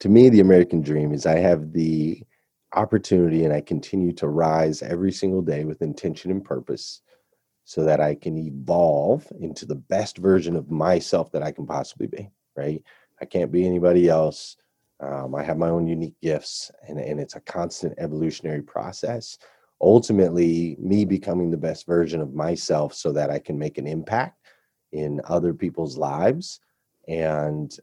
to me, the American dream is I have the opportunity and I continue to rise every single day with intention and purpose so that I can evolve into the best version of myself that I can possibly be, right? I can't be anybody else. I have my own unique gifts, and it's a constant evolutionary process. Ultimately, me becoming the best version of myself so that I can make an impact in other people's lives. And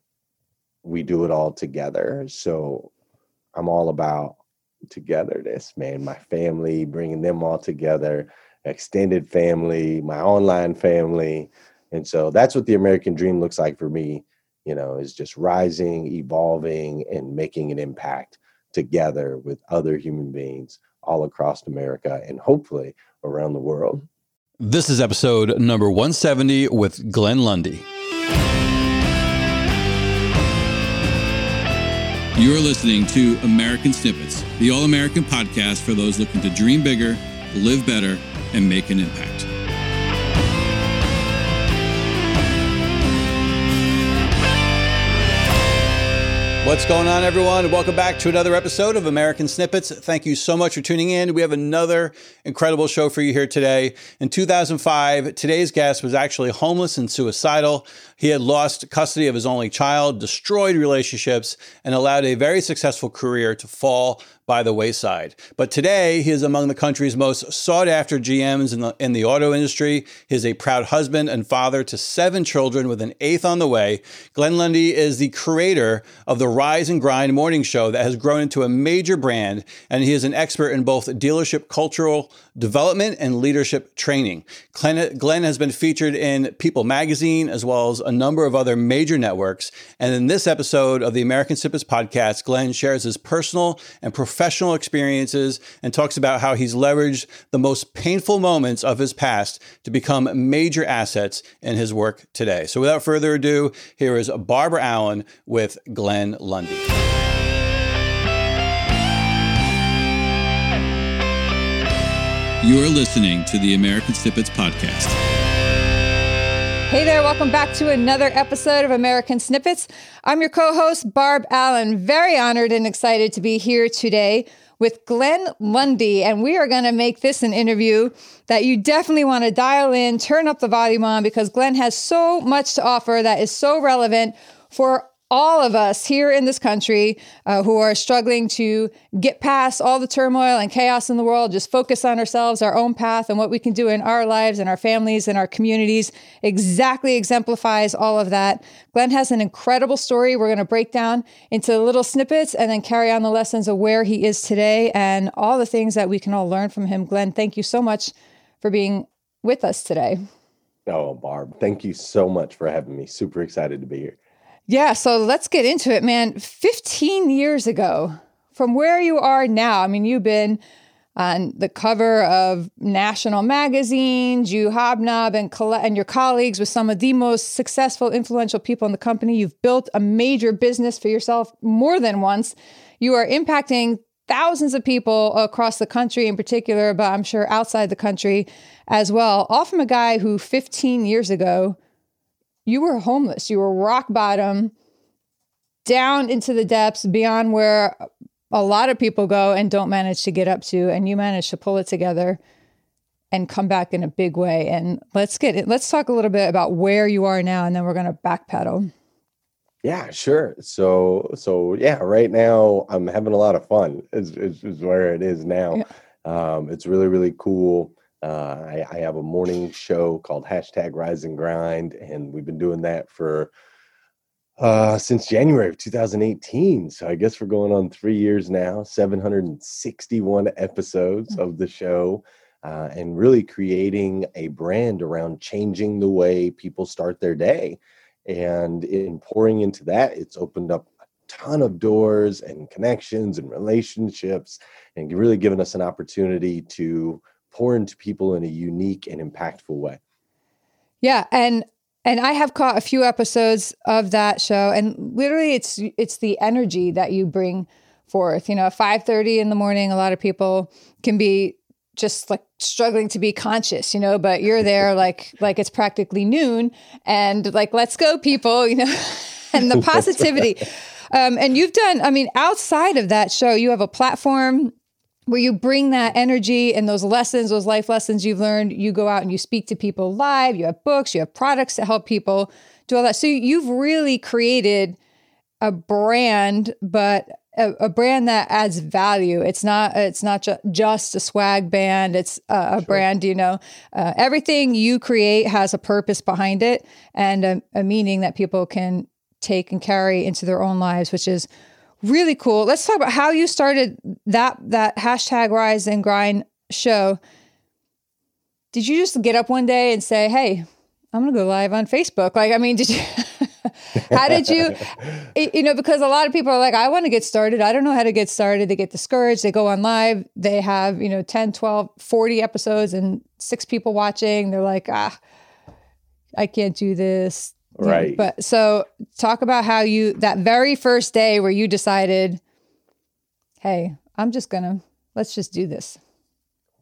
we do it all together. So I'm all about togetherness, man. My family, bringing them all together, extended family, my online family. And so that's what the American dream looks like for me. You know, is just rising, evolving, and making an impact together with other human beings all across America and hopefully around the world. This is episode number 170 with Glenn Lundy. You're listening to American Snippets, the all-American podcast for those looking to dream bigger, live better, and make an impact. What's going on, everyone? Welcome back to another episode of American Snippets. Thank you so much for tuning in. We have another incredible show for you here today. In 2005, today's guest was actually homeless and suicidal. He had lost custody of his only child, destroyed relationships, and allowed a very successful career to fall by the wayside. But today, he is among the country's most sought-after GMs in the auto industry. He is a proud husband and father to 7 children with an 8th on the way. Glenn Lundy is the creator of the Rise and Grind morning show that has grown into a major brand, and he is an expert in both dealership cultural development and leadership training. Glenn has been featured in People magazine, as well as a number of other major networks. And in this episode of the American Snippets podcast, Glenn shares his personal and professional experiences and talks about how he's leveraged the most painful moments of his past to become major assets in his work today. So without further ado, here is Barb Allen with Glenn Lundy. You're listening to the American Snippets podcast. Hey there, welcome back to another episode of American Snippets. I'm your co-host, Barb Allen. Very honored and excited to be here today with Glenn Lundy, and we are going to make this an interview that you definitely want to dial in, turn up the volume on, because Glenn has so much to offer that is so relevant for all of us here in this country who are struggling to get past all the turmoil and chaos in the world, just focus on ourselves, our own path, and what we can do in our lives and our families and our communities. Exactly exemplifies all of that. Glenn has an incredible story we're going to break down into little snippets and then carry on the lessons of where he is today and all the things that we can all learn from him. Glenn, thank you so much for being with us today. Oh, Barb, thank you so much for having me. Super excited to be here. Yeah, so let's get into it, man. 15 years ago, from where you are now, I mean, you've been on the cover of national magazines, you hobnob and your colleagues with some of the most successful, influential people in the company. You've built a major business for yourself more than once. You are impacting thousands of people across the country in particular, but I'm sure outside the country as well, all from a guy who 15 years ago, you were homeless. You were rock bottom, down into the depths, beyond where a lot of people go and don't manage to get up to. And you managed to pull it together and come back in a big way. And let's talk a little bit about where you are now, and then we're going to backpedal. Yeah, sure. So yeah, right now I'm having a lot of fun. It's where it is now. Yeah. It's really, really cool. I have a morning show called Hashtag Rise and Grind, and we've been doing that for since January of 2018. So I guess we're going on 3 years now, 761 episodes of the show, and really creating a brand around changing the way people start their day. And in pouring into that, it's opened up a ton of doors and connections and relationships, and really given us an opportunity to pour into people in a unique and impactful way. Yeah. And I have caught a few episodes of that show, and literally it's the energy that you bring forth. You know, at 5:30 in the morning, a lot of people can be just like struggling to be conscious, you know, but you're there like it's practically noon and like, let's go people, you know, and the positivity And you've done, I mean, outside of that show, you have a platform where you bring that energy and those lessons, those life lessons you've learned, you go out and you speak to people live, you have books, you have products to help people do all that. So you've really created a brand, but a brand that adds value. It's not just a swag band. It's a sure. brand, you know, everything you create has a purpose behind it and a meaning that people can take and carry into their own lives, which is really cool. Let's talk about how you started that hashtag Rise and Grind show. Did you just get up one day and say, "Hey, I'm going to go live on Facebook"? Like, I mean, did you, how did you, you know, because a lot of people are like, I want to get started. I don't know how to get started. They get discouraged. They go on live. They have, you know, 10, 12, 40 episodes and 6 people watching. They're like, I can't do this. Right. Yeah, but so talk about how you, that very first day where you decided, hey, let's just do this.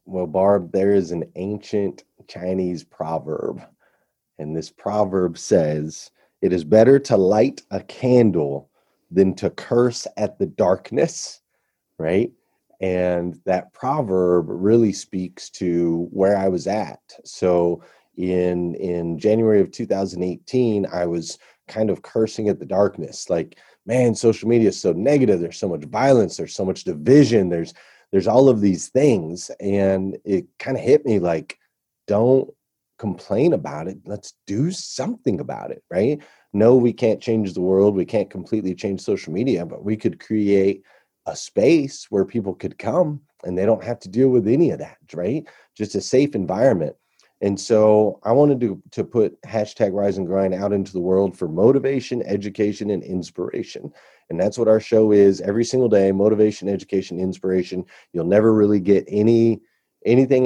Well, Barb, there is an ancient Chinese proverb, and this proverb says, it is better to light a candle than to curse at the darkness, right? And that proverb really speaks to where I was at. So in January of 2018, I was kind of cursing at the darkness, like, man, social media is so negative. There's so much violence. There's so much division. There's all of these things. And it kind of hit me like, don't complain about it. Let's do something about it, right? No, we can't change the world. We can't completely change social media, but we could create a space where people could come and they don't have to deal with any of that, right? Just a safe environment. And so I wanted to put hashtag Rise and Grind out into the world for motivation, education, and inspiration. And that's what our show is every single day: motivation, education, inspiration. You'll never really get anything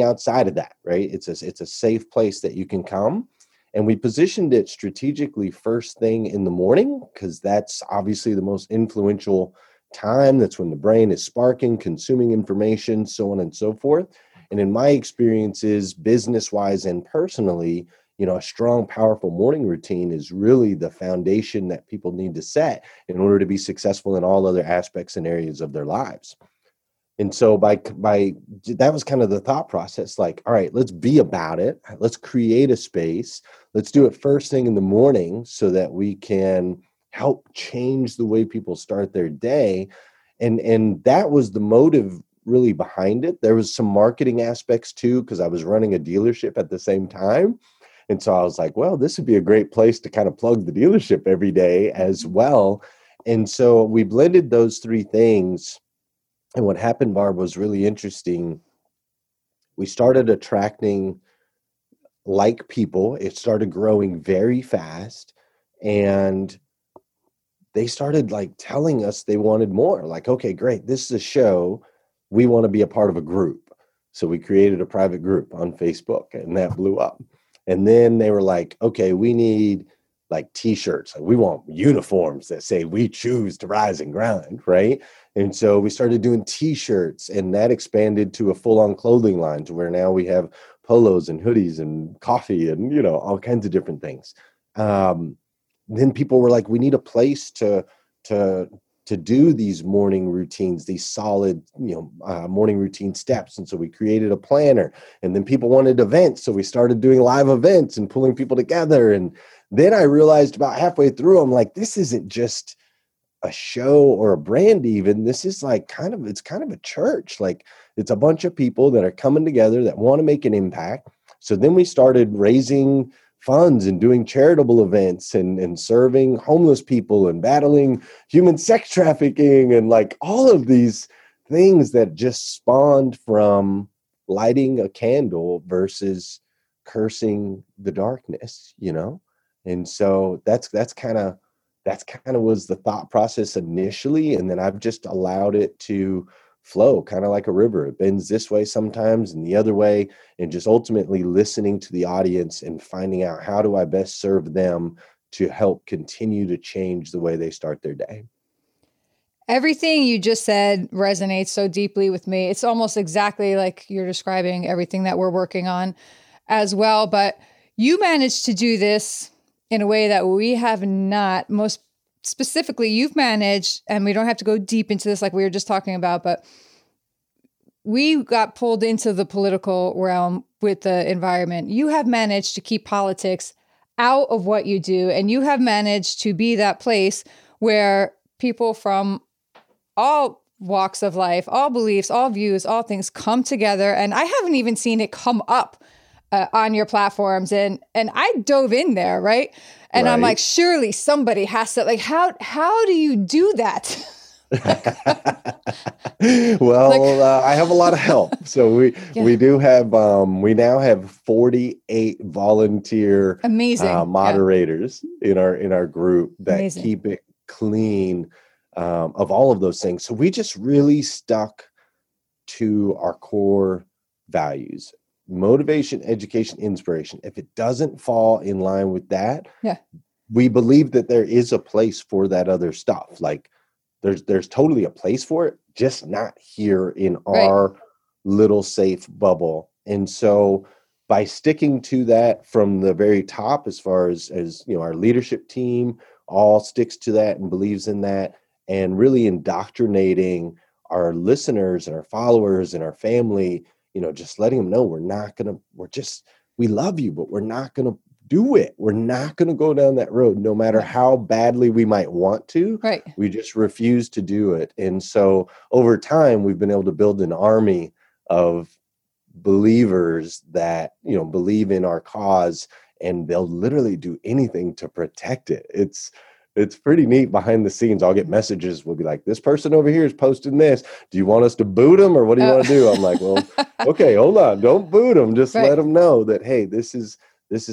outside of that, right? It's a safe place that you can come. And we positioned it strategically first thing in the morning, because that's obviously the most influential time. That's when the brain is sparking, consuming information, so on and so forth. And in my experiences, business-wise and personally, you know, a strong, powerful morning routine is really the foundation that people need to set in order to be successful in all other aspects and areas of their lives. And so by that was kind of the thought process, like, all right, let's be about it. Let's create a space. Let's do it first thing in the morning so that we can help change the way people start their day. And that was the motive really behind it. There was some marketing aspects too, because I was running a dealership at the same time. And so I was like, well, this would be a great place to kind of plug the dealership every day as well. And so we blended those three things. And what happened, Barb, was really interesting. We started attracting like people. It started growing very fast. And they started like telling us they wanted more. Like, okay, great. This is a show. We want to be a part of a group. So we created a private group on Facebook, and that blew up. And then they were like, okay, we need like t-shirts. Like, we want uniforms that say we choose to rise and grind, right? And so we started doing t-shirts, and that expanded to a full-on clothing line to where now we have polos and hoodies and coffee and, you know, all kinds of different things. Then people were like, we need a place to do these morning routines, these solid, you know, morning routine steps. And so we created a planner, and then people wanted events. So we started doing live events and pulling people together. And then I realized about halfway through, I'm like, this isn't just a show or a brand even. This is like kind of a church. Like, it's a bunch of people that are coming together that want to make an impact. So then we started raising funds and doing charitable events and serving homeless people and battling human sex trafficking and like all of these things that just spawned from lighting a candle versus cursing the darkness, you know? And so that's kind of was the thought process initially. And then I've just allowed it to flow kind of like a river. It bends this way sometimes and the other way, and just ultimately listening to the audience and finding out how do I best serve them to help continue to change the way they start their day. Everything you just said resonates so deeply with me. It's almost exactly like you're describing everything that we're working on as well. But you managed to do this in a way that we have not. Most specifically you've managed, and we don't have to go deep into this like we were just talking about, but we got pulled into the political realm with the environment. You have managed to keep politics out of what you do, and you have managed to be that place where people from all walks of life, all beliefs, all views, all things come together. And I haven't even seen it come up on your platforms. And I dove in there, right? And right. I'm like, surely somebody has to, like, how do you do that? Well, I have a lot of help. So we do have, we now have 48 volunteer moderators in our group that keep it clean of all of those things. So we just really stuck to our core values: motivation, education, inspiration. If it doesn't fall in line with that, we believe that there is a place for that other stuff. Like, There's totally a place for it, just not here in our little safe bubble. And so by sticking to that from the very top, as far as you know, our leadership team all sticks to that and believes in that, and really indoctrinating our listeners and our followers and our family, you know, just letting them know we love you, but we're not going to do it. We're not going to go down that road, no matter how badly we might want to. Right. We just refuse to do it. And so over time, we've been able to build an army of believers that, you know, believe in our cause, and they'll literally do anything to protect it. It's pretty neat behind the scenes. I'll get messages. We'll be like, this person over here is posting this. Do you want us to boot them, or what do you want to do? I'm like, well, okay, hold on. Don't boot them. Just let them know that, hey, this is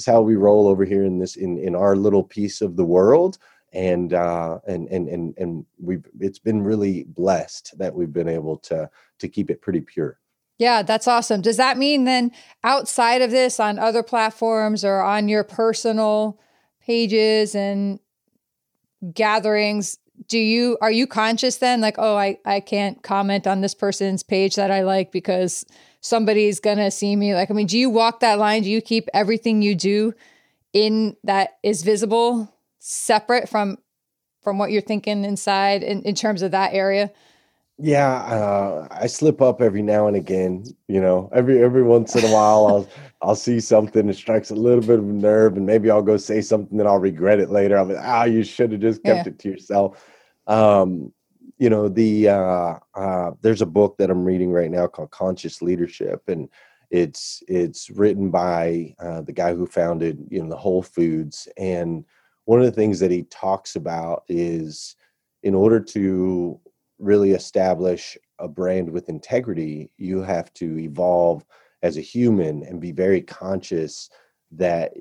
how we roll over here in our little piece of the world. And it's been really blessed that we've been able to keep it pretty pure. Yeah, that's awesome. Does that mean then outside of this, on other platforms or on your personal pages and gatherings, are you conscious then? Like, oh, I can't comment on this person's page that I like because somebody's going to see me. Like, I mean, do you walk that line? Do you keep everything you do in that is visible separate from what you're thinking inside in terms of that area? Yeah. I slip up every now and again, you know, every once in a while I'll see something that strikes a little bit of a nerve, and maybe I'll go say something that I'll regret it later. I'll be like, you should have just kept it to yourself. You know, there's a book that I'm reading right now called Conscious Leadership, and it's written by the guy who founded, you know, the Whole Foods. And one of the things that he talks about is, in order to really establish a brand with integrity, you have to evolve as a human and be very conscious that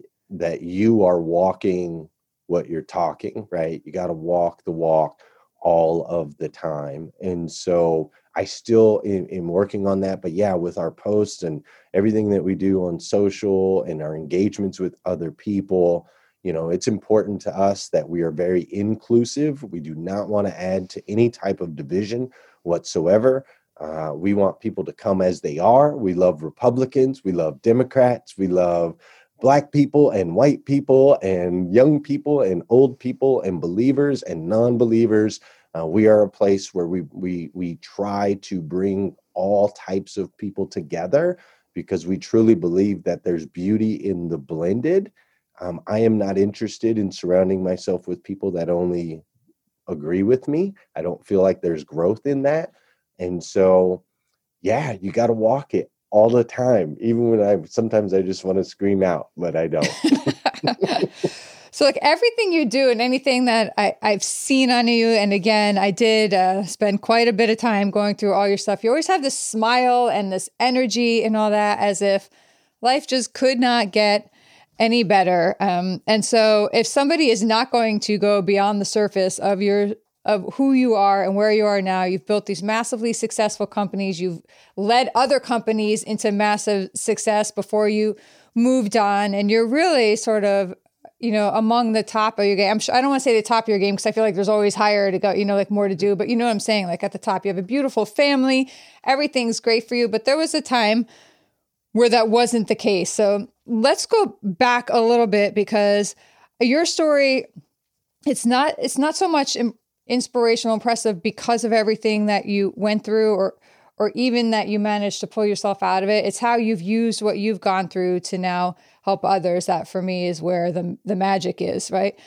you are walking what you're talking, right? You got to walk the walk all of the time. And so I still am working on that, but with our posts and everything that we do on social and our engagements with other people, you know, it's important to us that we are very inclusive. We do not want to add to any type of division whatsoever. We want people to come as they are. We love Republicans. We love Democrats. We love Black people and white people and young people and old people and believers and non-believers. We are a place where we try to bring all types of people together, because we truly believe that there's beauty in the blended. I am not interested in surrounding myself with people that only agree with me. I don't feel like there's growth in that. And so, you got to walk it all the time, even when sometimes I just want to scream out, but I don't. So like everything you do and anything that I've seen on you, and again, I did spend quite a bit of time going through all your stuff. You always have this smile and this energy and all that, as if life just could not get any better. And so if somebody is not going to go beyond the surface of who you are and where you are now. You've built these massively successful companies. You've led other companies into massive success before you moved on. And you're really sort of, you know, among the top of your game. I'm sure, I don't want to say the top of your game, because I feel like there's always higher to go, you know, like more to do, but you know what I'm saying? Like at the top, you have a beautiful family. Everything's great for you. But there was a time where that wasn't the case. So let's go back a little bit, because your story it's not so much inspirational, impressive because of everything that you went through or even that you managed to pull yourself out of it. It's how you've used what you've gone through to now help others. That for me is where the magic is, right?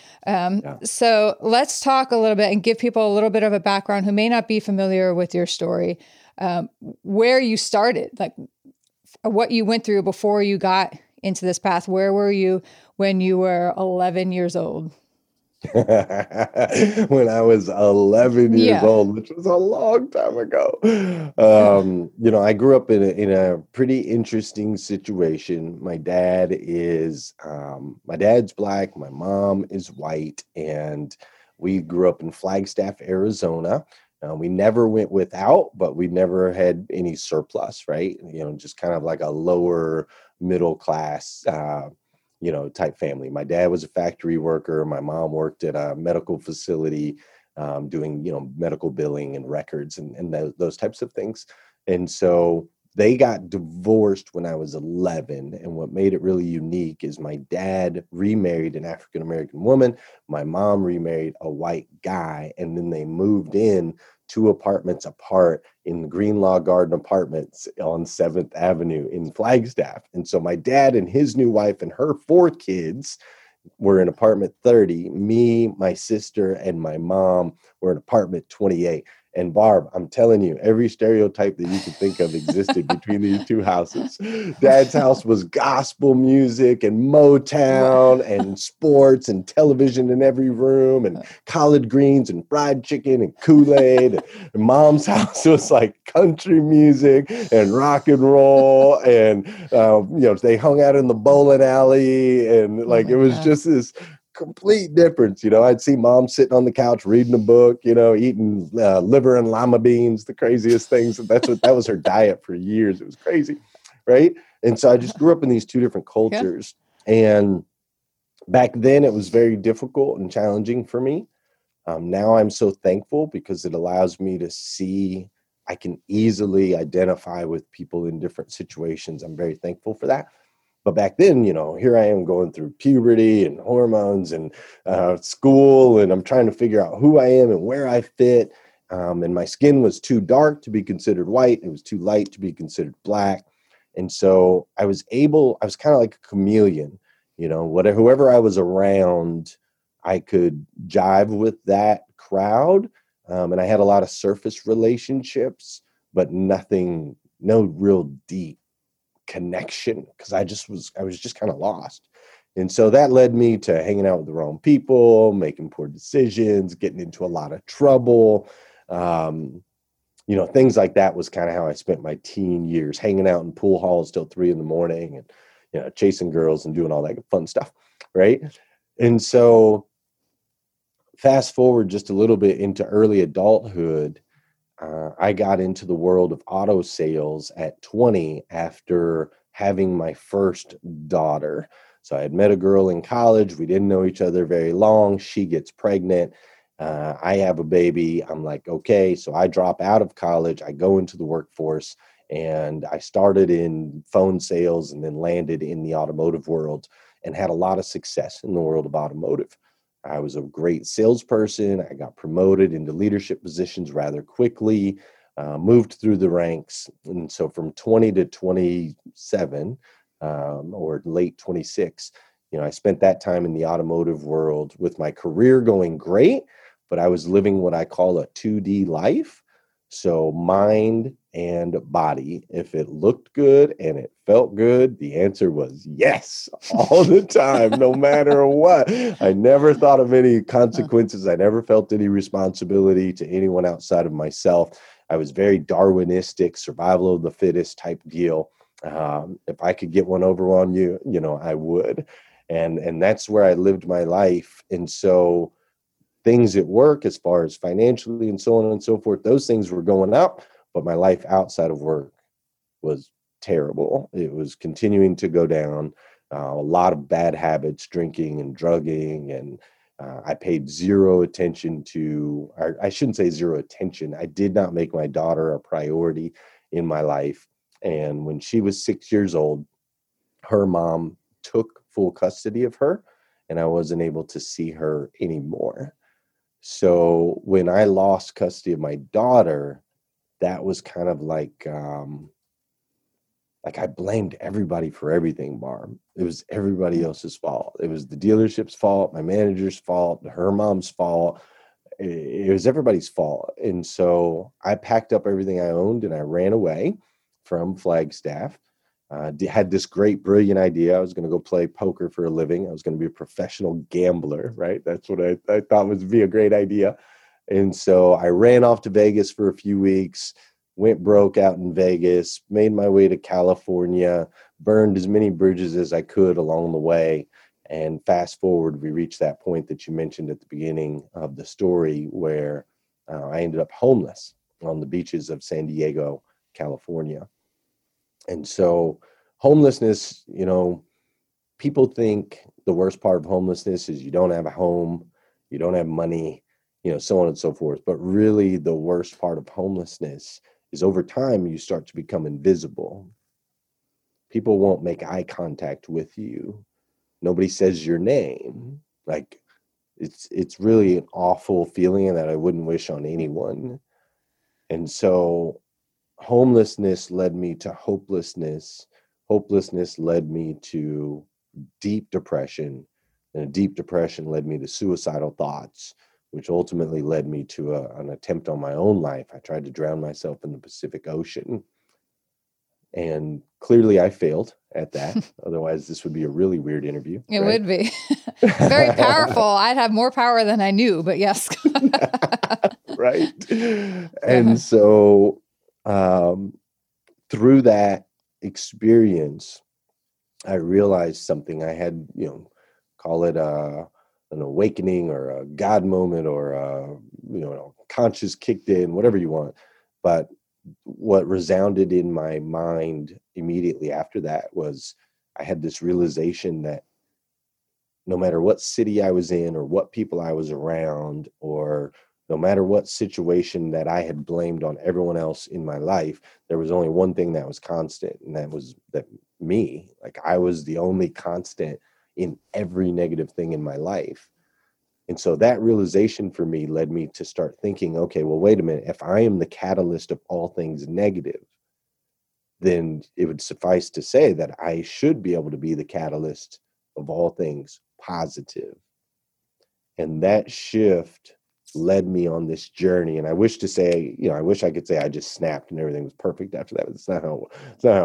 So let's talk a little bit and give people a little bit of a background who may not be familiar with your story, where you started, like what you went through before you got into this path. Where were you when you were 11 years old? When I was 11 years old, which was a long time ago. I grew up in a pretty interesting situation. My dad's Black, my mom is white, and we grew up in Flagstaff, Arizona. We never went without, but we never had any surplus, right? Just kind of like a lower middle class type family. My dad was a factory worker. My mom worked at a medical facility, doing, medical billing and records and those types of things. And so they got divorced when I was 11. And what made it really unique is my dad remarried an African-American woman. My mom remarried a white guy. And then they moved in 2 apartments apart in Greenlaw Garden Apartments on 7th Avenue in Flagstaff. And so my dad and his new wife and her 4 kids were in apartment 30. Me, my sister, and my mom were in apartment 28. And Barb, I'm telling you, every stereotype that you could think of existed between these 2 houses. Dad's house was gospel music and Motown and sports and television in every room and collard greens and fried chicken and Kool-Aid. And Mom's house was like country music and rock and roll. And, they hung out in the bowling alley. And it was just this complete difference. I'd see Mom sitting on the couch reading a book, eating liver and lima beans, the craziest things. That was her diet for years. It was crazy, right? And so I just grew up in these 2 different cultures. Yeah. And back then it was very difficult and challenging for me. Now I'm so thankful because it allows me to see I can easily identify with people in different situations. I'm very thankful for that. But back then, here I am going through puberty and hormones and school, and I'm trying to figure out who I am and where I fit. And my skin was too dark to be considered white. It was too light to be considered Black. And so I was kind of like a chameleon, whoever I was around, I could jive with that crowd. And I had a lot of surface relationships, but no real deep connection, because I was just kind of lost. And so that led me to hanging out with the wrong people, making poor decisions, getting into a lot of trouble. Things like that was kind of how I spent my teen years, hanging out in pool halls till 3 a.m. and, chasing girls and doing all that fun stuff. Right. And so fast forward just a little bit into early adulthood, I got into the world of auto sales at 20 after having my first daughter. So I had met a girl in college. We didn't know each other very long. She gets pregnant. I have a baby. I'm like, okay. So I drop out of college. I go into the workforce, and I started in phone sales and then landed in the automotive world and had a lot of success in the world of automotive. I was a great salesperson. I got promoted into leadership positions rather quickly, moved through the ranks. And so from 20 to 27 or late 26, I spent that time in the automotive world with my career going great, but I was living what I call a 2D life. So mind and body, if it looked good and it felt good, the answer was yes, all the time, no matter what. I never thought of any consequences. I never felt any responsibility to anyone outside of myself. I was very Darwinistic, survival of the fittest type deal. If I could get one over on you, I would. And that's where I lived my life. And so things at work, as far as financially and so on and so forth, those things were going up, but my life outside of work was terrible. It was continuing to go down, a lot of bad habits, drinking and drugging, and I paid zero attention to, or I shouldn't say zero attention. I did not make my daughter a priority in my life. And when she was 6 years old, her mom took full custody of her and I wasn't able to see her anymore. So when I lost custody of my daughter, that was kind of like I blamed everybody for everything, Barb. It was everybody else's fault. It was the dealership's fault, my manager's fault, her mom's fault. It was everybody's fault. And so I packed up everything I owned and I ran away from Flagstaff. Had this great, brilliant idea. I was going to go play poker for a living. I was going to be a professional gambler, right? That's what I thought would be a great idea. And so I ran off to Vegas for a few weeks, went broke out in Vegas, made my way to California, burned as many bridges as I could along the way. And fast forward, we reached that point that you mentioned at the beginning of the story where I ended up homeless on the beaches of San Diego, California. And so homelessness, you know, people think the worst part of homelessness is you don't have a home, you don't have money, you know, so on and so forth. But really the worst part of homelessness is over time you start to become invisible. People won't make eye contact with you. Nobody says your name. Like it's really an awful feeling that I wouldn't wish on anyone. And so homelessness led me to hopelessness. Hopelessness led me to deep depression, and a deep depression led me to suicidal thoughts, which ultimately led me to an attempt on my own life. I tried to drown myself in the Pacific Ocean, and clearly I failed at that. Otherwise, this would be a really weird interview. It right? would be. Very powerful. I'd have more power than I knew, but yes. Right. And so through that experience, I realized something. I had, you know, call it an awakening or a God moment or, you know, conscious kicked in, whatever you want. But what resounded in my mind immediately after that was I had this realization that no matter what city I was in or what people I was around or no matter what situation that I had blamed on everyone else in my life, there was only one thing that was constant, and that was that me. Like I was the only constant in every negative thing in my life. And so that realization for me led me to start thinking, okay, well, wait a minute. If I am the catalyst of all things negative, then it would suffice to say that I should be able to be the catalyst of all things positive. And that shift led me on this journey. And I wish to say, you know, I wish I could say I just snapped and everything was perfect after that, but it's not how it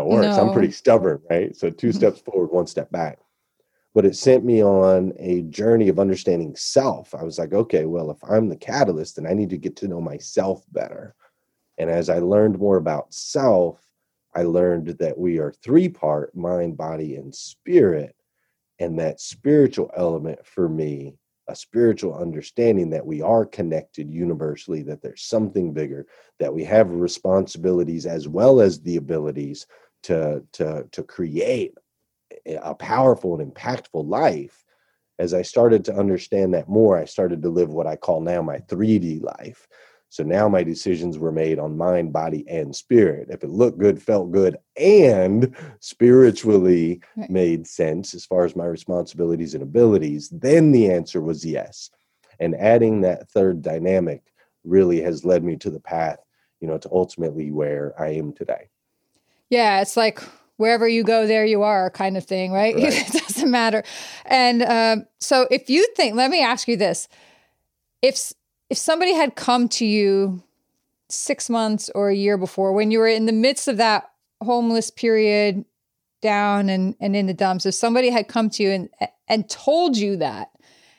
works. No. I'm pretty stubborn, right? So 2 steps forward, 1 step back. But it sent me on a journey of understanding self. I was like, okay, well, if I'm the catalyst, then I need to get to know myself better. And as I learned more about self, I learned that we are 3-part, mind, body, and spirit. And that spiritual element for me, a spiritual understanding that we are connected universally, that there's something bigger, that we have responsibilities as well as the abilities to create a powerful and impactful life. As I started to understand that more, I started to live what I call now my 3D life. So now my decisions were made on mind, body, and spirit. If it looked good, felt good, and spiritually made sense as far as my responsibilities and abilities, then the answer was yes. And adding that 3rd dynamic really has led me to the path, you know, to ultimately where I am today. Yeah, it's like wherever you go, there you are kind of thing, right? It doesn't matter. And so if you think, let me ask you this. If somebody had come to you 6 months or a year before when you were in the midst of that homeless period down and in the dumps, if somebody had come to you and told you that,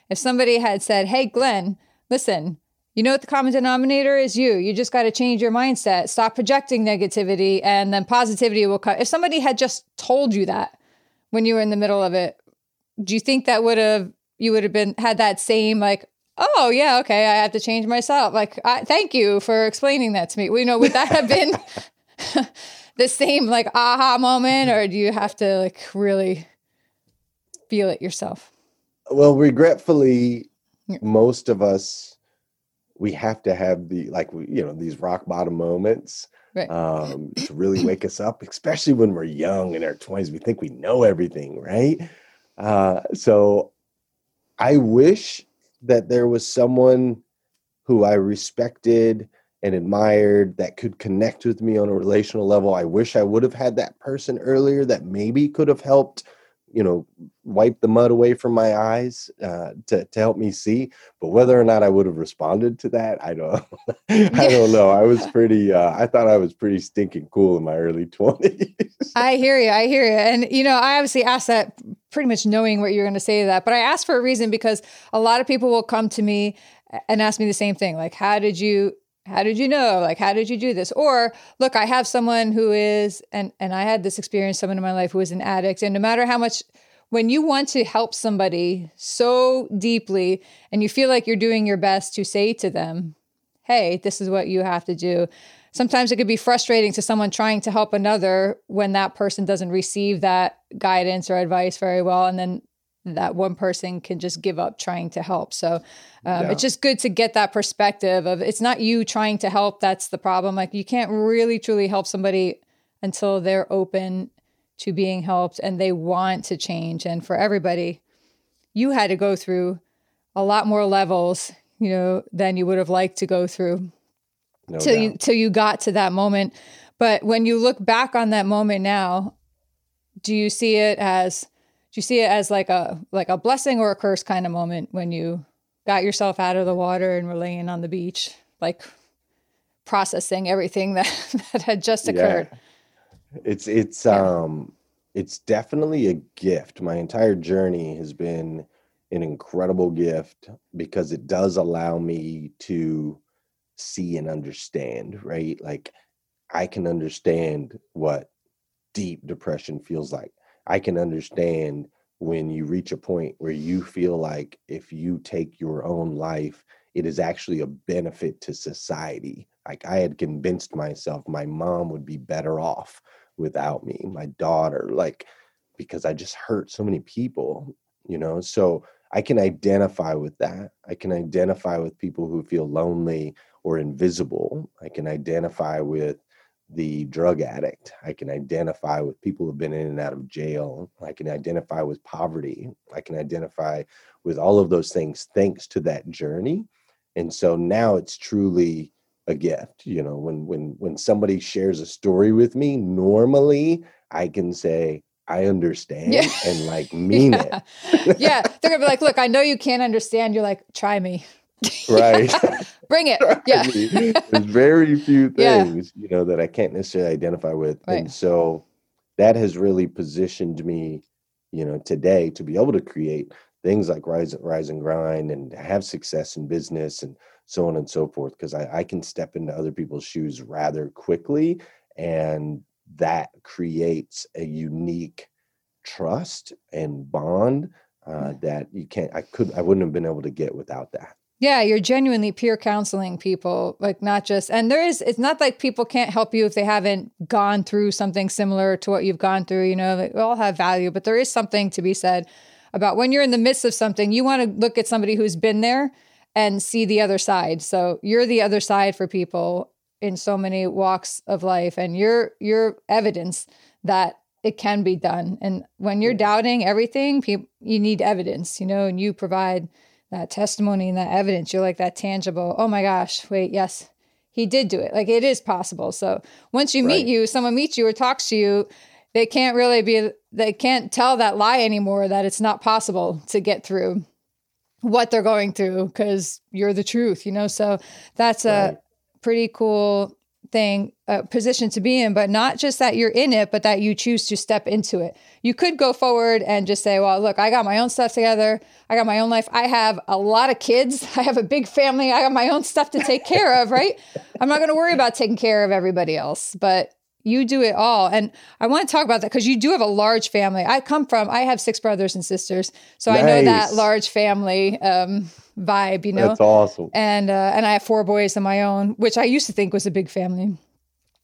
if somebody had said, hey, Glenn, listen, you know what the common denominator is? You just got to change your mindset, stop projecting negativity, and then positivity will come. If somebody had just told you that when you were in the middle of it, do you think that you would have been had that same like, oh yeah, okay, I have to change myself. Like, thank you for explaining that to me. You know, would that have been the same like aha moment, or do you have to like really feel it yourself? Well, regretfully, most of us, we have to have these rock bottom moments to really wake us up, especially when we're young in our 20s, we think we know everything, right? So I wish that there was someone who I respected and admired that could connect with me on a relational level. I wish I would have had that person earlier that maybe could have helped, you know, wipe the mud away from my eyes to help me see. But whether or not I would have responded to that, I don't know. I thought I was pretty stinking cool in my early 20s. I hear you. And, you know, I obviously asked that pretty much knowing what you're going to say to that, but I asked for a reason because a lot of people will come to me and ask me the same thing. Like, how did you know? Like, how did you do this? Or look, I have someone who is, and I had this experience, someone in my life who is an addict. And no matter how much, when you want to help somebody so deeply and you feel like you're doing your best to say to them, hey, this is what you have to do. Sometimes it could be frustrating to someone trying to help another when that person doesn't receive that guidance or advice very well. And then that one person can just give up trying to help. So It's just good to get that perspective of it's not you trying to help. That's the problem. Like you can't really truly help somebody until they're open to being helped and they want to change. And for everybody, you had to go through a lot more levels, you know, than you would have liked to go through till you got to that moment. But when you look back on that moment now, do you see it as like a blessing or a curse kind of moment when you got yourself out of the water and were laying on the beach, like processing everything that had just occurred? Yeah. It's definitely a gift. My entire journey has been an incredible gift because it does allow me to see and understand, right? Like I can understand what deep depression feels like. I can understand when you reach a point where you feel like if you take your own life, it is actually a benefit to society. Like I had convinced myself my mom would be better off without me, my daughter, like, because I just hurt so many people, you know? So I can identify with that. I can identify with people who feel lonely or invisible. I can identify with the drug addict. I can identify with people who've been in and out of jail. I can identify with poverty. I can identify with all of those things thanks to that journey. And so now it's truly a gift. You know, when somebody shares a story with me, normally I can say, I understand and like mean it. Yeah. They're gonna be like, look, I know you can't understand. You're like, try me. Right. Bring it. Yeah. There's very few things, you know, that I can't necessarily identify with. Right. And so that has really positioned me, you know, today to be able to create things like Rise and Grind and have success in business and so on and so forth. Cause I can step into other people's shoes rather quickly. And that creates a unique trust and bond that you can't, I wouldn't have been able to get without that. Yeah, you're genuinely peer counseling people, like not just, and it's not like people can't help you if they haven't gone through something similar to what you've gone through, you know, they all have value, but there is something to be said about when you're in the midst of something, you want to look at somebody who's been there and see the other side. So you're the other side for people in so many walks of life and you're evidence that it can be done. And when you're doubting everything, you need evidence, you know, and you provide that testimony and that evidence. You're like that tangible, oh my gosh, wait, yes, he did do it. Like it is possible. So once you meet you, someone meets you or talks to you, they can't tell that lie anymore that it's not possible to get through what they're going through because you're the truth, you know? So that's a pretty cool thing, a position to be in, but not just that you're in it, but that you choose to step into it. You could go forward and just say, well, look, I got my own stuff together. I got my own life. I have a lot of kids. I have a big family. I got my own stuff to take care of, right? I'm not going to worry about taking care of everybody else, but you do it all. And I want to talk about that because you do have a large family. I have 6 brothers and sisters. So nice. I know that large family vibe, you know? That's awesome. And I have 4 boys of my own, which I used to think was a big family.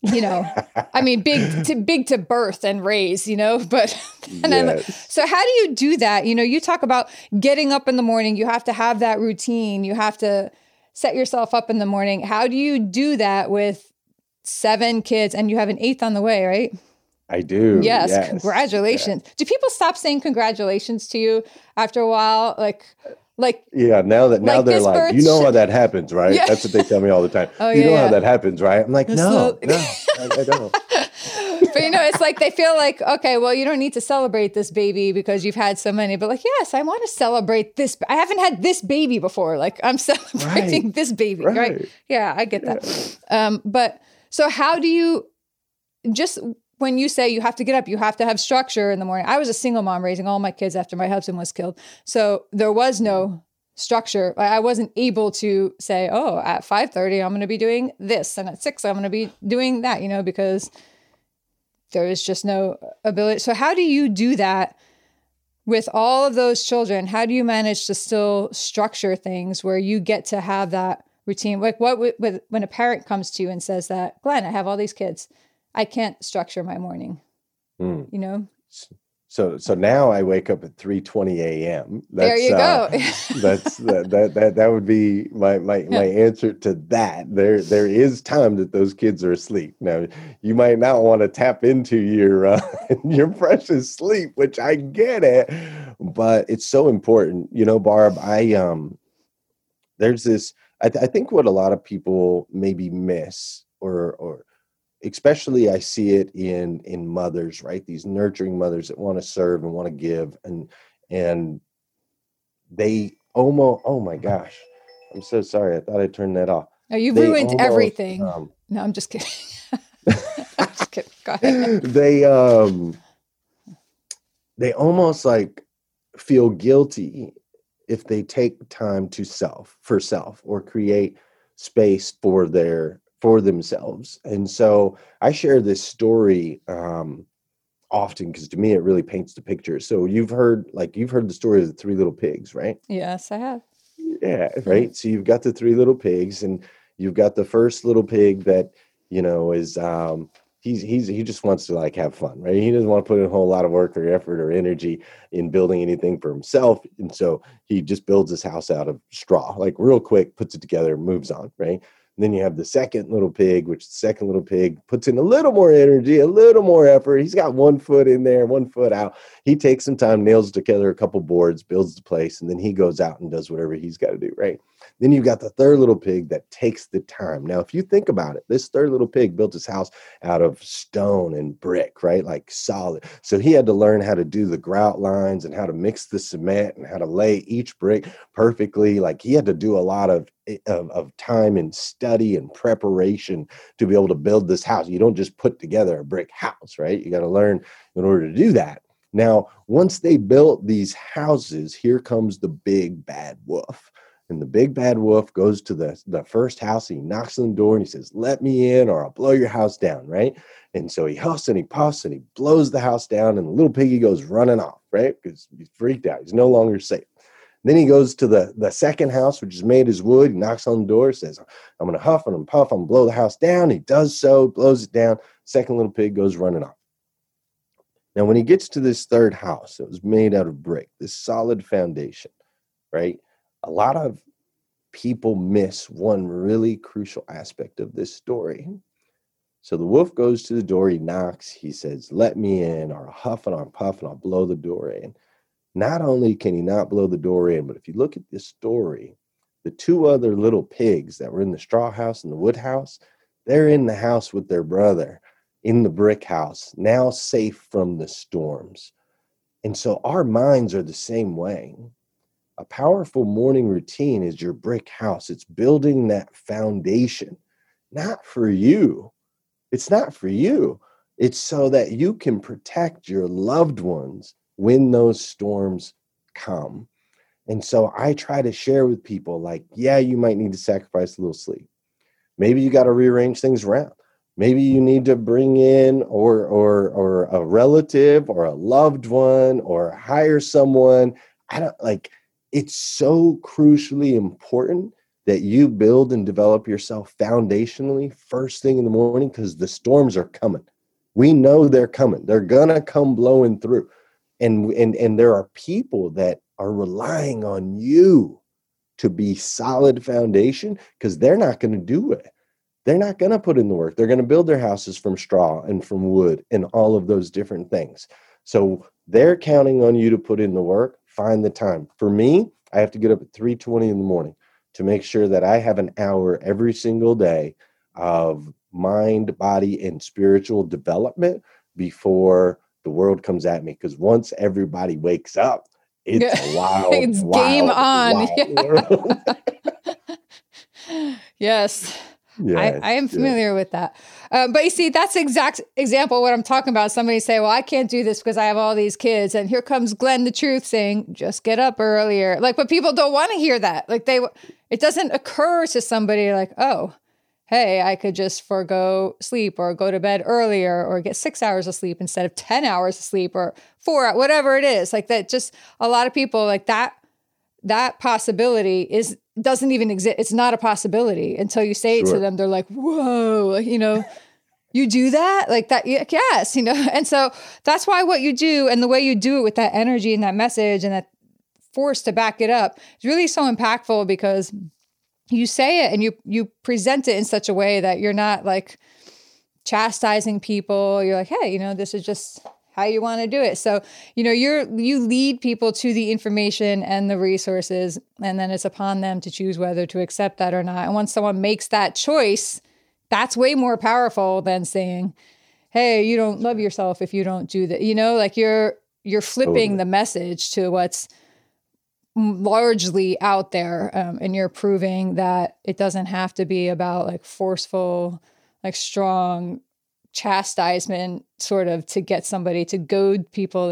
You know, I mean, big to birth and raise, you know, but so how do you do that? You know, you talk about getting up in the morning, you have to have that routine. You have to set yourself up in the morning. How do you do that with 7 kids and you have an 8th on the way, right? I do. Yes. Congratulations. Yeah. Do people stop saying congratulations to you after a while? Like yeah, now they're like, you know how that happens, right? Yeah. That's what they tell me all the time. Oh, you know how that happens, right? I'm like, no, I don't. But it's like they feel like, okay, well, you don't need to celebrate this baby because you've had so many. But like, yes, I want to celebrate this. I haven't had this baby before. Like, I'm celebrating this baby, right? Yeah, I get that. But so how do you just... When you say you have to get up, you have to have structure in the morning. I was a single mom raising all my kids after my husband was killed. So there was no structure. I wasn't able to say, oh, at 5:30, I'm going to be doing this. And at 6, I'm going to be doing that, because there is just no ability. So how do you do that with all of those children? How do you manage to still structure things where you get to have that routine? Like when a parent comes to you and says that, Glenn, I have all these kids. I can't structure my morning, So now I wake up at 3:20 a.m. There you go. That would be my answer to that. There is time that those kids are asleep. Now, you might not want to tap into your precious sleep, which I get it, but it's so important. Barb, there's this, I think what a lot of people maybe miss or especially I see it in mothers, right? These nurturing mothers that want to serve and want to give. And they almost, oh my gosh, I'm so sorry. I thought I turned that off. No, you ruined everything. No, I'm just kidding. I'm just kidding. Go ahead. They almost like feel guilty if they take time to for self or create space for themselves. And so I share this story often because to me it really paints the picture. So you've heard the story of the three little pigs, right? Yes, I have. Yeah, right. So you've got the three little pigs and you've got the first little pig that, is he just wants to like have fun, right? He doesn't want to put in a whole lot of work or effort or energy in building anything for himself. And so he just builds his house out of straw, like real quick, puts it together, moves on, right? Then you have the second little pig, which the second little pig puts in a little more energy, a little more effort. He's got one foot in there, one foot out. He takes some time, nails together a couple boards, builds the place, and then he goes out and does whatever he's got to do, right? Then you've got the third little pig that takes the time. Now, if you think about it, this third little pig built his house out of stone and brick, right? Like solid. So he had to learn how to do the grout lines and how to mix the cement and how to lay each brick perfectly. Like he had to do a lot of time and study and preparation to be able to build this house. You don't just put together a brick house, right? You got to learn in order to do that. Now, once they built these houses, here comes the big bad wolf. And the big bad wolf goes to the first house. And he knocks on the door and he says, let me in or I'll blow your house down, right? And so he huffs and he puffs and he blows the house down and the little piggy goes running off, right? Because he's freaked out. He's no longer safe. Then he goes to the second house, which is made as wood. He knocks on the door, says, I'm going to huff and I'm puff. I'm going to blow the house down. He does so, blows it down. Second little pig goes running off. Now, when he gets to this third house, it was made out of brick, this solid foundation, right? A lot of people miss one really crucial aspect of this story. So the wolf goes to the door. He knocks. He says, let me in, or I'll huff and I'll puff and I'll blow the door in. Not only can he not blow the door in, but if you look at this story, the two other little pigs that were in the straw house and the wood house, they're in the house with their brother in the brick house, now safe from the storms. And so our minds are the same way. A powerful morning routine is your brick house. It's building that foundation, not for you. It's not for you. It's so that you can protect your loved ones when those storms come. And so I try to share with people like, yeah, you might need to sacrifice a little sleep. Maybe you got to rearrange things around. Maybe you need to bring in or a relative or a loved one or hire someone. It's so crucially important that you build and develop yourself foundationally first thing in the morning because the storms are coming. We know they're coming. They're gonna come blowing through. And there are people that are relying on you to be solid foundation because they're not going to do it. They're not going to put in the work. They're going to build their houses from straw and from wood and all of those different things. So they're counting on you to put in the work. Find the time. For me, I have to get up at 3:20 in the morning to make sure that I have an hour every single day of mind, body, and spiritual development before the world comes at me. Because once everybody wakes up, it's wild. It's game on. Yeah. Yes. Yes, I am familiar with that. But you see, that's the exact example of what I'm talking about. Somebody say, well, I can't do this because I have all these kids. And here comes Glenn the Truth saying, just get up earlier. Like, but people don't want to hear that. Like, it doesn't occur to somebody like, oh, hey, I could just forego sleep or go to bed earlier or get 6 hours of sleep instead of 10 hours of sleep or 4, whatever it is. Like that, just a lot of people like that possibility doesn't even exist. It's not a possibility until you say it to them. They're like, whoa, you do that? Like that? Yes. And so that's why what you do and the way you do it with that energy and that message and that force to back it up is really so impactful, because you say it and you present it in such a way that you're not like chastising people. You're like, hey, this is just how you want to do it. So, you lead people to the information and the resources, and then it's upon them to choose whether to accept that or not. And once someone makes that choice, that's way more powerful than saying, hey, you don't love yourself if you don't do that. Like you're flipping the message to what's largely out there. And you're proving that it doesn't have to be about like forceful, like strong chastisement sort of to get somebody to goad people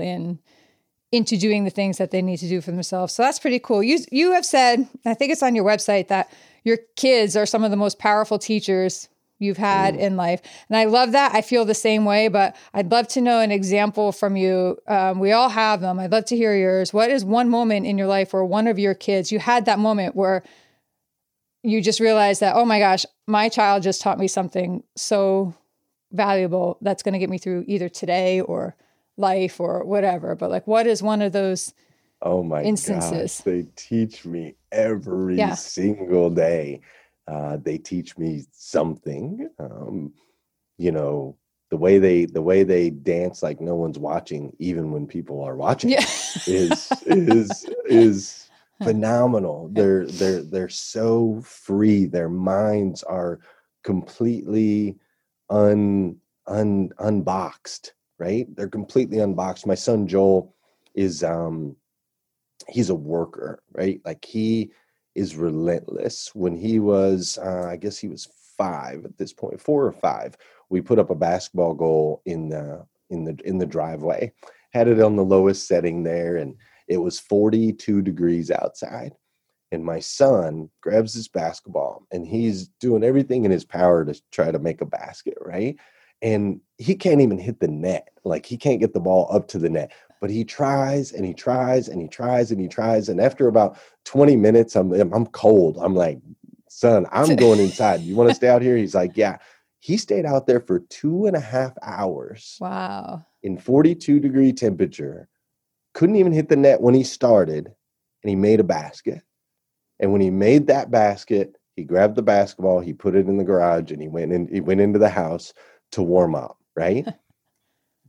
into doing the things that they need to do for themselves. So that's pretty cool. You have said, I think it's on your website, that your kids are some of the most powerful teachers you've had in life. And I love that. I feel the same way, but I'd love to know an example from you. We all have them. I'd love to hear yours. What is one moment in your life where one of your kids, you had that moment where you just realized that, oh my gosh, my child just taught me something so valuable that's going to get me through either today or life or whatever. But like, what is one of those instances? Gosh, they teach me every single day. They teach me something. The way they dance like no one's watching, even when people are watching, is phenomenal. They're so free. Their minds are completely unboxed, right? They're completely unboxed. My son Joel is he's a worker, right? Like he is relentless. When he was I guess he was 5 at this point, 4 or 5, we put up a basketball goal in the driveway, had it on the lowest setting there, and it was 42 degrees outside. And my son grabs this basketball and he's doing everything in his power to try to make a basket, right? And he can't even hit the net. Like he can't get the ball up to the net, but he tries and he tries and he tries and he tries. And after about 20 minutes, I'm cold. I'm like, son, I'm going inside. You want to stay out here? He's like, yeah. He stayed out there for 2.5 hours. Wow. In 42 degree temperature. Couldn't even hit the net when he started, and he made a basket. And when he made that basket, he grabbed the basketball, he put it in the garage, and he went into the house to warm up, right?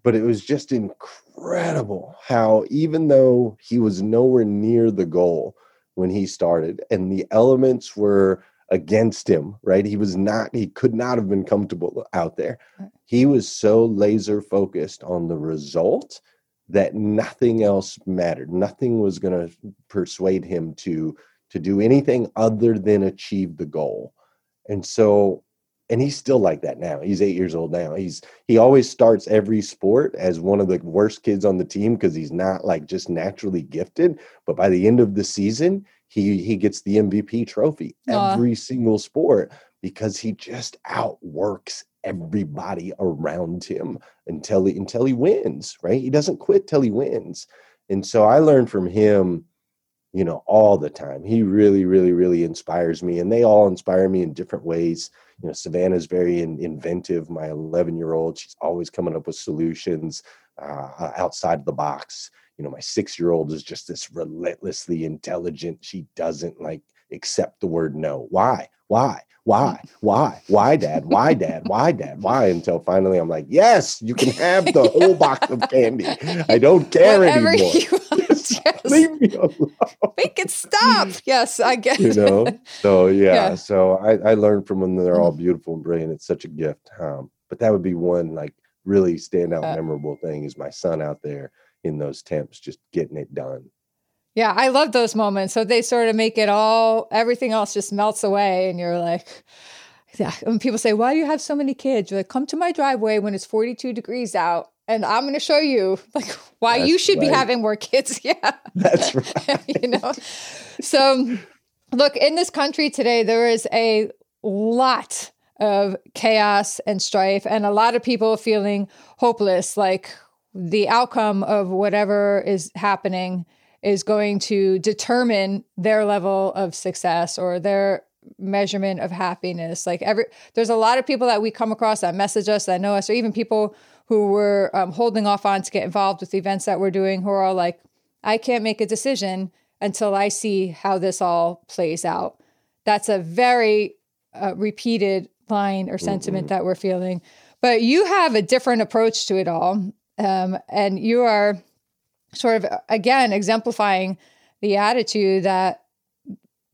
But it was just incredible how, even though he was nowhere near the goal when he started and the elements were against him, right? He could not have been comfortable out there. He was so laser focused on the result that nothing else mattered. Nothing was going to persuade him to do anything other than achieve the goal. And so, and he's still like that now. He's 8 years old now. He always starts every sport as one of the worst kids on the team because he's not like just naturally gifted. But by the end of the season, he gets the MVP trophy every single sport because he just outworks everybody around him until he wins, right? He doesn't quit till he wins. And so I learned from him all the time. He really, really, really inspires me, and they all inspire me in different ways. Savannah's very inventive. My 11-year-old, she's always coming up with solutions outside the box. My 6-year-old is just this relentlessly intelligent. She doesn't accept the word no. Why? Why, dad? Until finally I'm like, yes, you can have the whole box of candy. I don't care whatever anymore. You want, yes. Leave me alone. Make it stop. Yes, I get it. You know? So, yeah. So I learned from them that they're all beautiful and brilliant. It's such a gift. But that would be one like really standout memorable thing is my son out there in those temps, just getting it done. Yeah, I love those moments. So they sort of make it all, everything else just melts away. And you're like, yeah. When people say, why do you have so many kids? You're like, come to my driveway when it's 42 degrees out. And I'm going to show you like why that's you should right. be having more kids. Yeah, that's right. You know, so look, in this country today, there is a lot of chaos and strife and a lot of people feeling hopeless, like the outcome of whatever is happening is going to determine their level of success or their measurement of happiness. Like there's a lot of people that we come across that message us, that know us, or even people who were holding off on to get involved with the events that we're doing, who are all like, I can't make a decision until I see how this all plays out. That's a very repeated line or sentiment that we're feeling. But you have a different approach to it all. And you are sort of, again, exemplifying the attitude that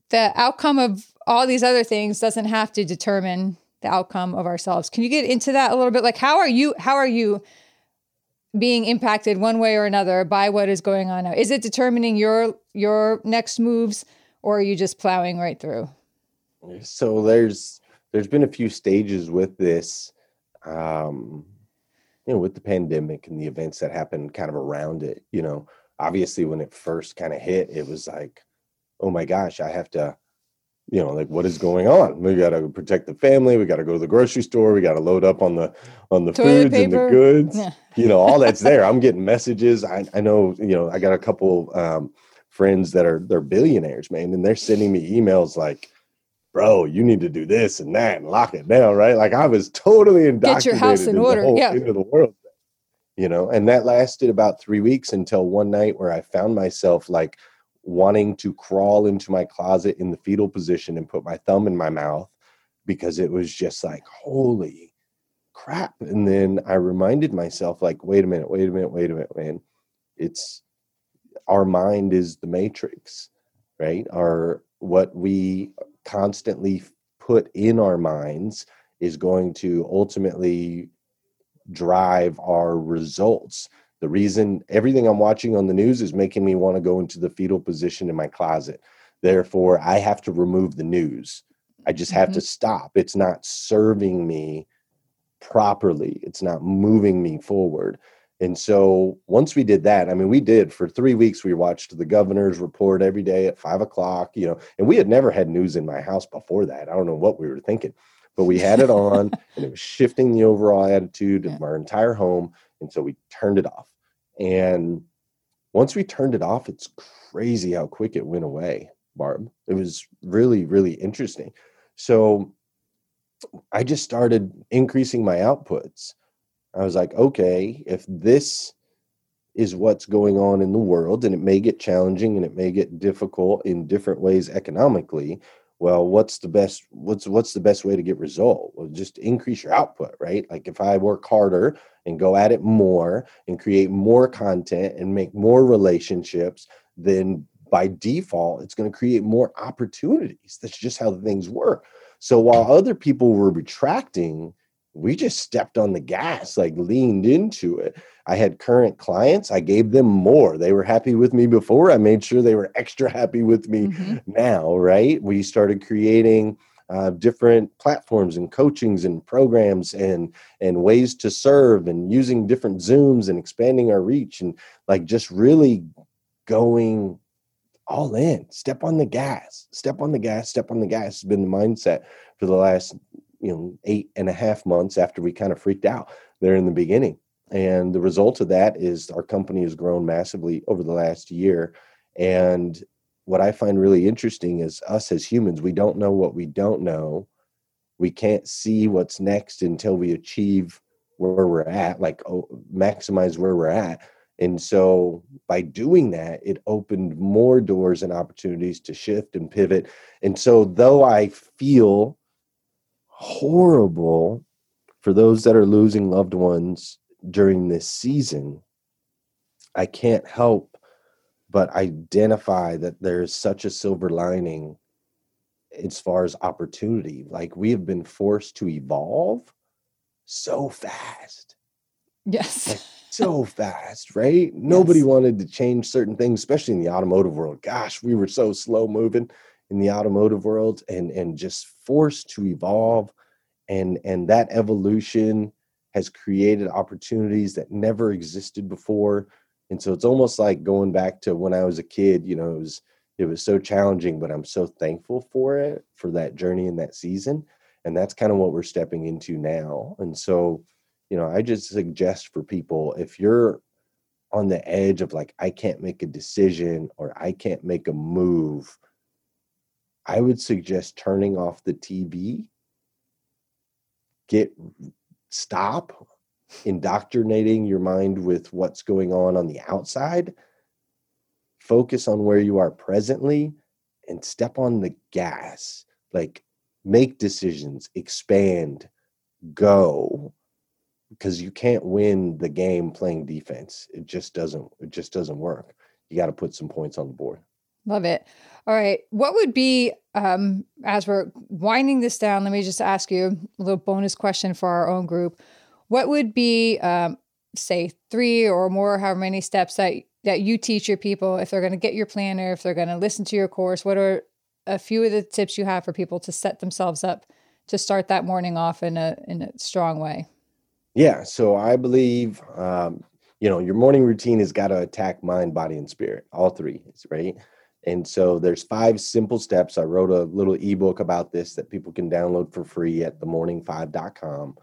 the outcome of all these other things doesn't have to determine the outcome of ourselves. Can you get into that a little bit? Like, how are you being impacted one way or another by what is going on now? Is it determining your next moves, or are you just plowing right through? So there's been a few stages with this, you know, with the pandemic and the events that happened kind of around it. You know, obviously when it first kind of hit, it was like, oh my gosh, I have to, you know, like, what is going on? We got to protect the family. We got to go to the grocery store. We got to load up on the foods and the goods, you know, all that's there. I'm getting messages. I know, you know, I got a couple friends that they're billionaires, man. And they're sending me emails like, bro, you need to do this and that and lock it down, right? Like I was totally indoctrinated. Get your house in order. Yeah. Into the world, you know, and that lasted about 3 weeks until one night where I found myself like wanting to crawl into my closet in the fetal position and put my thumb in my mouth because it was just like, holy crap. And then I reminded myself like, wait a minute, man. It's our mind is the matrix, right? What we constantly put in our minds is going to ultimately drive our results. The reason everything I'm watching on the news is making me want to go into the fetal position in my closet. Therefore, I have to remove the news. I just have to stop. It's not serving me properly. It's not moving me forward. And so once we did that, I mean, we did for 3 weeks, we watched the governor's report every day at 5 o'clock, you know, and we had never had news in my house before that. I don't know what we were thinking, but we had it on and it was shifting the overall attitude of our entire home. And so we turned it off. And once we turned it off, it's crazy how quick it went away, Barb. It was really, really interesting. So I just started increasing my outputs. I was like, okay, if this is what's going on in the world, and it may get challenging and it may get difficult in different ways economically, well, what's the best way to get result? Well, just increase your output, right? Like if I work harder and go at it more and create more content and make more relationships, then by default, it's going to create more opportunities. That's just how things work. So while other people were retracting, we just stepped on the gas, like leaned into it. I had current clients. I gave them more. They were happy with me before. I made sure they were extra happy with me now, right? We started creating different platforms and coachings and programs and ways to serve and using different Zooms and expanding our reach and like just really going all in. Step on the gas. It's been the mindset for the last 8.5 months after we kind of freaked out there in the beginning. And the result of that is our company has grown massively over the last year. And what I find really interesting is us as humans, we don't know what we don't know. We can't see what's next until we achieve where we're at, like maximize where we're at. And so by doing that, it opened more doors and opportunities to shift and pivot. And so though I feel horrible for those that are losing loved ones during this season, I can't help but identify that there's such a silver lining as far as opportunity. Like, we have been forced to evolve so fast. Yes. Like, so fast, right? Yes. Nobody wanted to change certain things, especially in the automotive world. Gosh, we were so slow moving in the automotive world and just forced to evolve. And that evolution has created opportunities that never existed before. And so it's almost like going back to when I was a kid, you know, it was so challenging, but I'm so thankful for it, for that journey and that season. And that's kind of what we're stepping into now. And so, you know, I just suggest for people, if you're on the edge of like, I can't make a decision or I can't make a move, I would suggest turning off the TV, stop indoctrinating your mind with what's going on the outside, focus on where you are presently, and step on the gas. Like, make decisions, expand, go, because you can't win the game playing defense. It just doesn't work. You got to put some points on the board. Love it. All right. What would be, as we're winding this down, let me just ask you a little bonus question for our own group. What would be, say, 3 or more, however many steps that you teach your people, if they're going to get your planner, if they're going to listen to your course? What are a few of the tips you have for people to set themselves up to start that morning off in a strong way? Yeah. So I believe, you know, your morning routine has got to attack mind, body, and spirit, all three, right? And so there's 5 simple steps. I wrote a little ebook about this that people can download for free at themorningfive.com.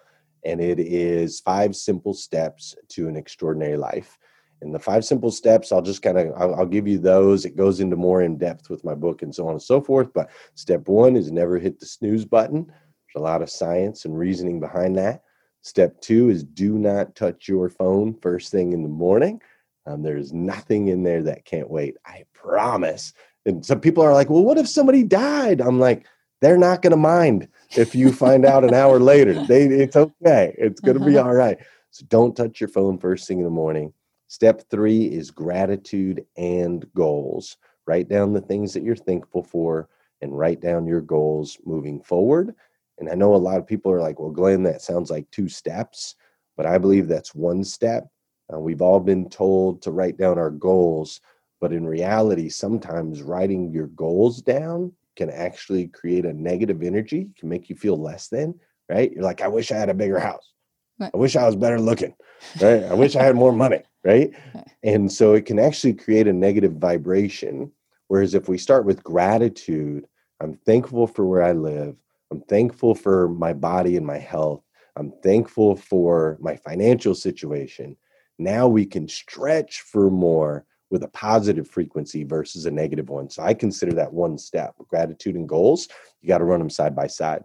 And it is 5 simple steps to an extraordinary life. And the 5 simple steps, I'll give you those. It goes into more in depth with my book and so on and so forth. But step 1 is never hit the snooze button. There's a lot of science and reasoning behind that. Step 2 is do not touch your phone first thing in the morning. There's nothing in there that can't wait. I promise. And some people are like, well, what if somebody died? I'm like, they're not going to mind if you find out an hour later. It's okay. It's going to be all right. So don't touch your phone first thing in the morning. Step 3 is gratitude and goals. Write down the things that you're thankful for and write down your goals moving forward. And I know a lot of people are like, well, Glenn, that sounds like 2 steps, but I believe that's 1 step. We've all been told to write down our goals, but in reality, sometimes writing your goals down can actually create a negative energy, can make you feel less than, right? You're like, I wish I had a bigger house. Right. I wish I was better looking, right? I wish I had more money, right? And so it can actually create a negative vibration. Whereas if we start with gratitude, I'm thankful for where I live. I'm thankful for my body and my health. I'm thankful for my financial situation. Now we can stretch for more with a positive frequency versus a negative one. So I consider that 1 step. Gratitude and goals, you got to run them side by side.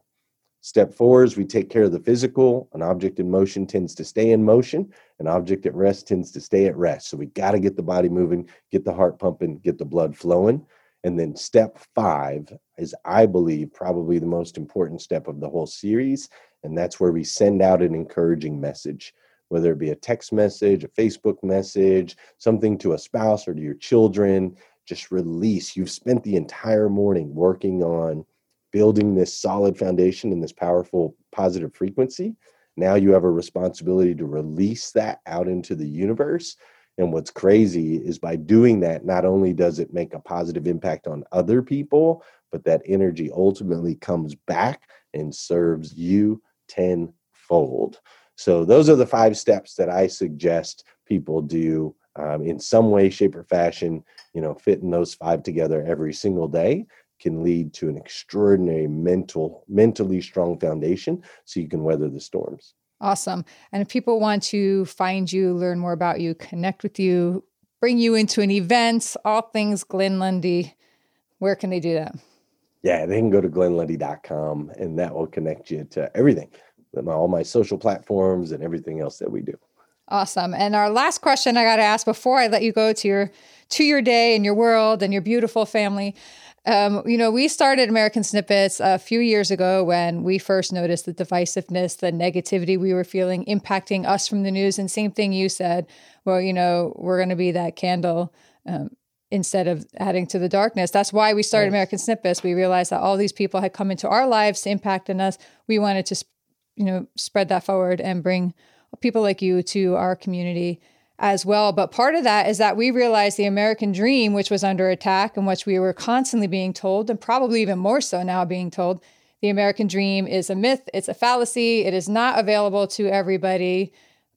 Step 4 is we take care of the physical. An object in motion tends to stay in motion. An object at rest tends to stay at rest. So we got to get the body moving, get the heart pumping, get the blood flowing. And then step 5 is, I believe, probably the most important step of the whole series. And that's where we send out an encouraging message, whether it be a text message, a Facebook message, something to a spouse or to your children. Just release. You've spent the entire morning working on building this solid foundation and this powerful positive frequency. Now you have a responsibility to release that out into the universe. And what's crazy is by doing that, not only does it make a positive impact on other people, but that energy ultimately comes back and serves you tenfold. So those are the 5 steps that I suggest people do in some way, shape, or fashion. You know, fitting those 5 together every single day can lead to an extraordinary mentally strong foundation so you can weather the storms. Awesome. And if people want to find you, learn more about you, connect with you, bring you into an event, all things Glenn Lundy, where can they do that? Yeah, they can go to glenlundy.com and that will connect you to everything. All my social platforms and everything else that we do. Awesome. And our last question I got to ask before I let you go to your day and your world and your beautiful family. We started American Snippets a few years ago when we first noticed the divisiveness, the negativity we were feeling impacting us from the news. And same thing you said, well, we're going to be that candle instead of adding to the darkness. That's why we started American Snippets. We realized that all these people had come into our lives to impact on us. We wanted to, spread that forward and bring people like you to our community as well. But part of that is that we realized the American dream, which was under attack and which we were constantly being told, and probably even more so now being told, the American dream is a myth, it's a fallacy, it is not available to everybody,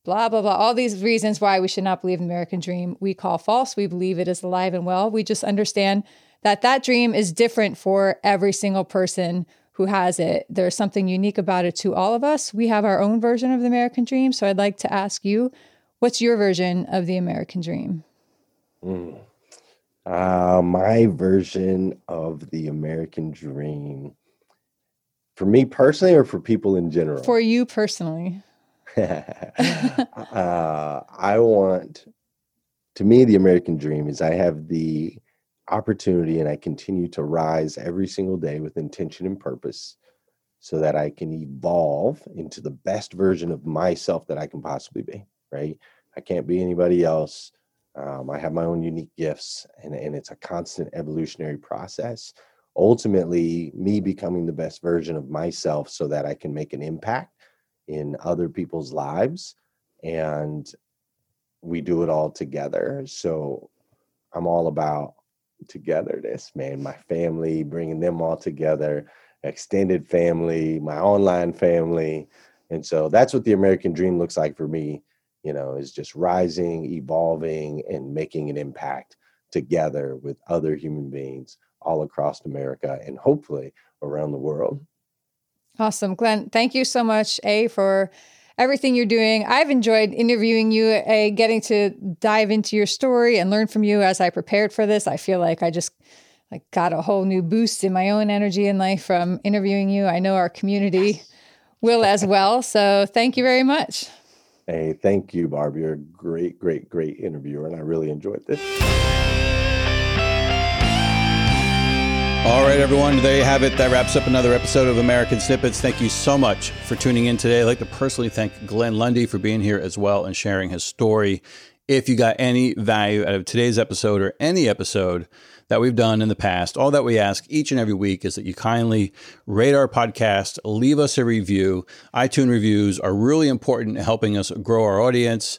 blah, blah, blah. All these reasons why we should not believe in the American dream we call false. We believe it is alive and well. We just understand that dream is different for every single person who has it. There's something unique about it to all of us. We have our own version of the American dream. So I'd like to ask you, what's your version of the American dream? My version of the American dream, for me personally or for people in general? For you personally. To me, the American dream is I have the opportunity and I continue to rise every single day with intention and purpose so that I can evolve into the best version of myself that I can possibly be. Right? I can't be anybody else. I have my own unique gifts, and it's a constant evolutionary process. Ultimately, me becoming the best version of myself so that I can make an impact in other people's lives, and we do it all together. So I'm all about togetherness, man. My family, bringing them all together, extended family, my online family. And so that's what the American dream looks like for me. Is just rising, evolving, and making an impact together with other human beings all across America and hopefully around the world. Awesome. Glenn, thank you so much, for everything you're doing. I've enjoyed interviewing you, getting to dive into your story and learn from you as I prepared for this. I feel like I just got a whole new boost in my own energy and life from interviewing you. I know our community will as well. So thank you very much. Hey, thank you, Barb. You're a great, great, great interviewer, and I really enjoyed this. All right, everyone, there you have it. That wraps up another episode of American Snippets. Thank you so much for tuning in today. I'd like to personally thank Glenn Lundy for being here as well and sharing his story. If you got any value out of today's episode or any episode that we've done in the past, all that we ask each and every week is that you kindly rate our podcast, leave us a review. iTunes reviews are really important in helping us grow our audience,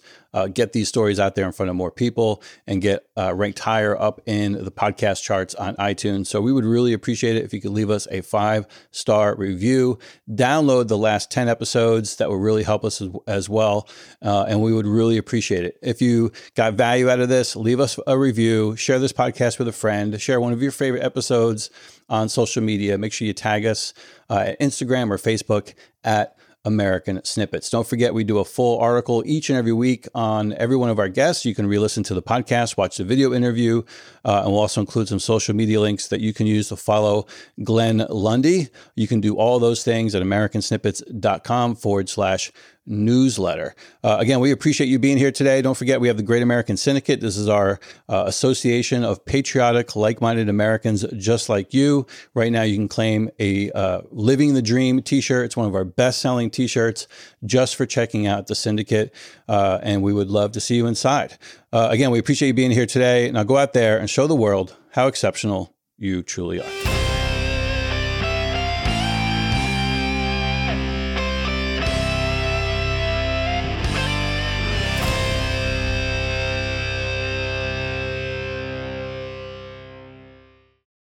get these stories out there in front of more people, and get ranked higher up in the podcast charts on iTunes. So we would really appreciate it if you could leave us a 5-star review. Download the last 10 episodes. That would really help us as well. And we would really appreciate it. If you got value out of this, leave us a review, share this podcast with a friend, share one of your favorite episodes on social media. Make sure you tag us at Instagram or Facebook at American Snippets. Don't forget, we do a full article each and every week on every one of our guests. You can re-listen to the podcast, watch the video interview, and we'll also include some social media links that you can use to follow Glenn Lundy. You can do all those things at americansnippets.com/newsletter. Again, we appreciate you being here today. Don't forget, we have the Great American Syndicate. This is our association of patriotic, like-minded Americans just like you. Right now, you can claim a Living the Dream t-shirt. It's one of our best-selling t-shirts just for checking out the syndicate, and we would love to see you inside. Again, we appreciate you being here today. Now go out there and show the world how exceptional you truly are.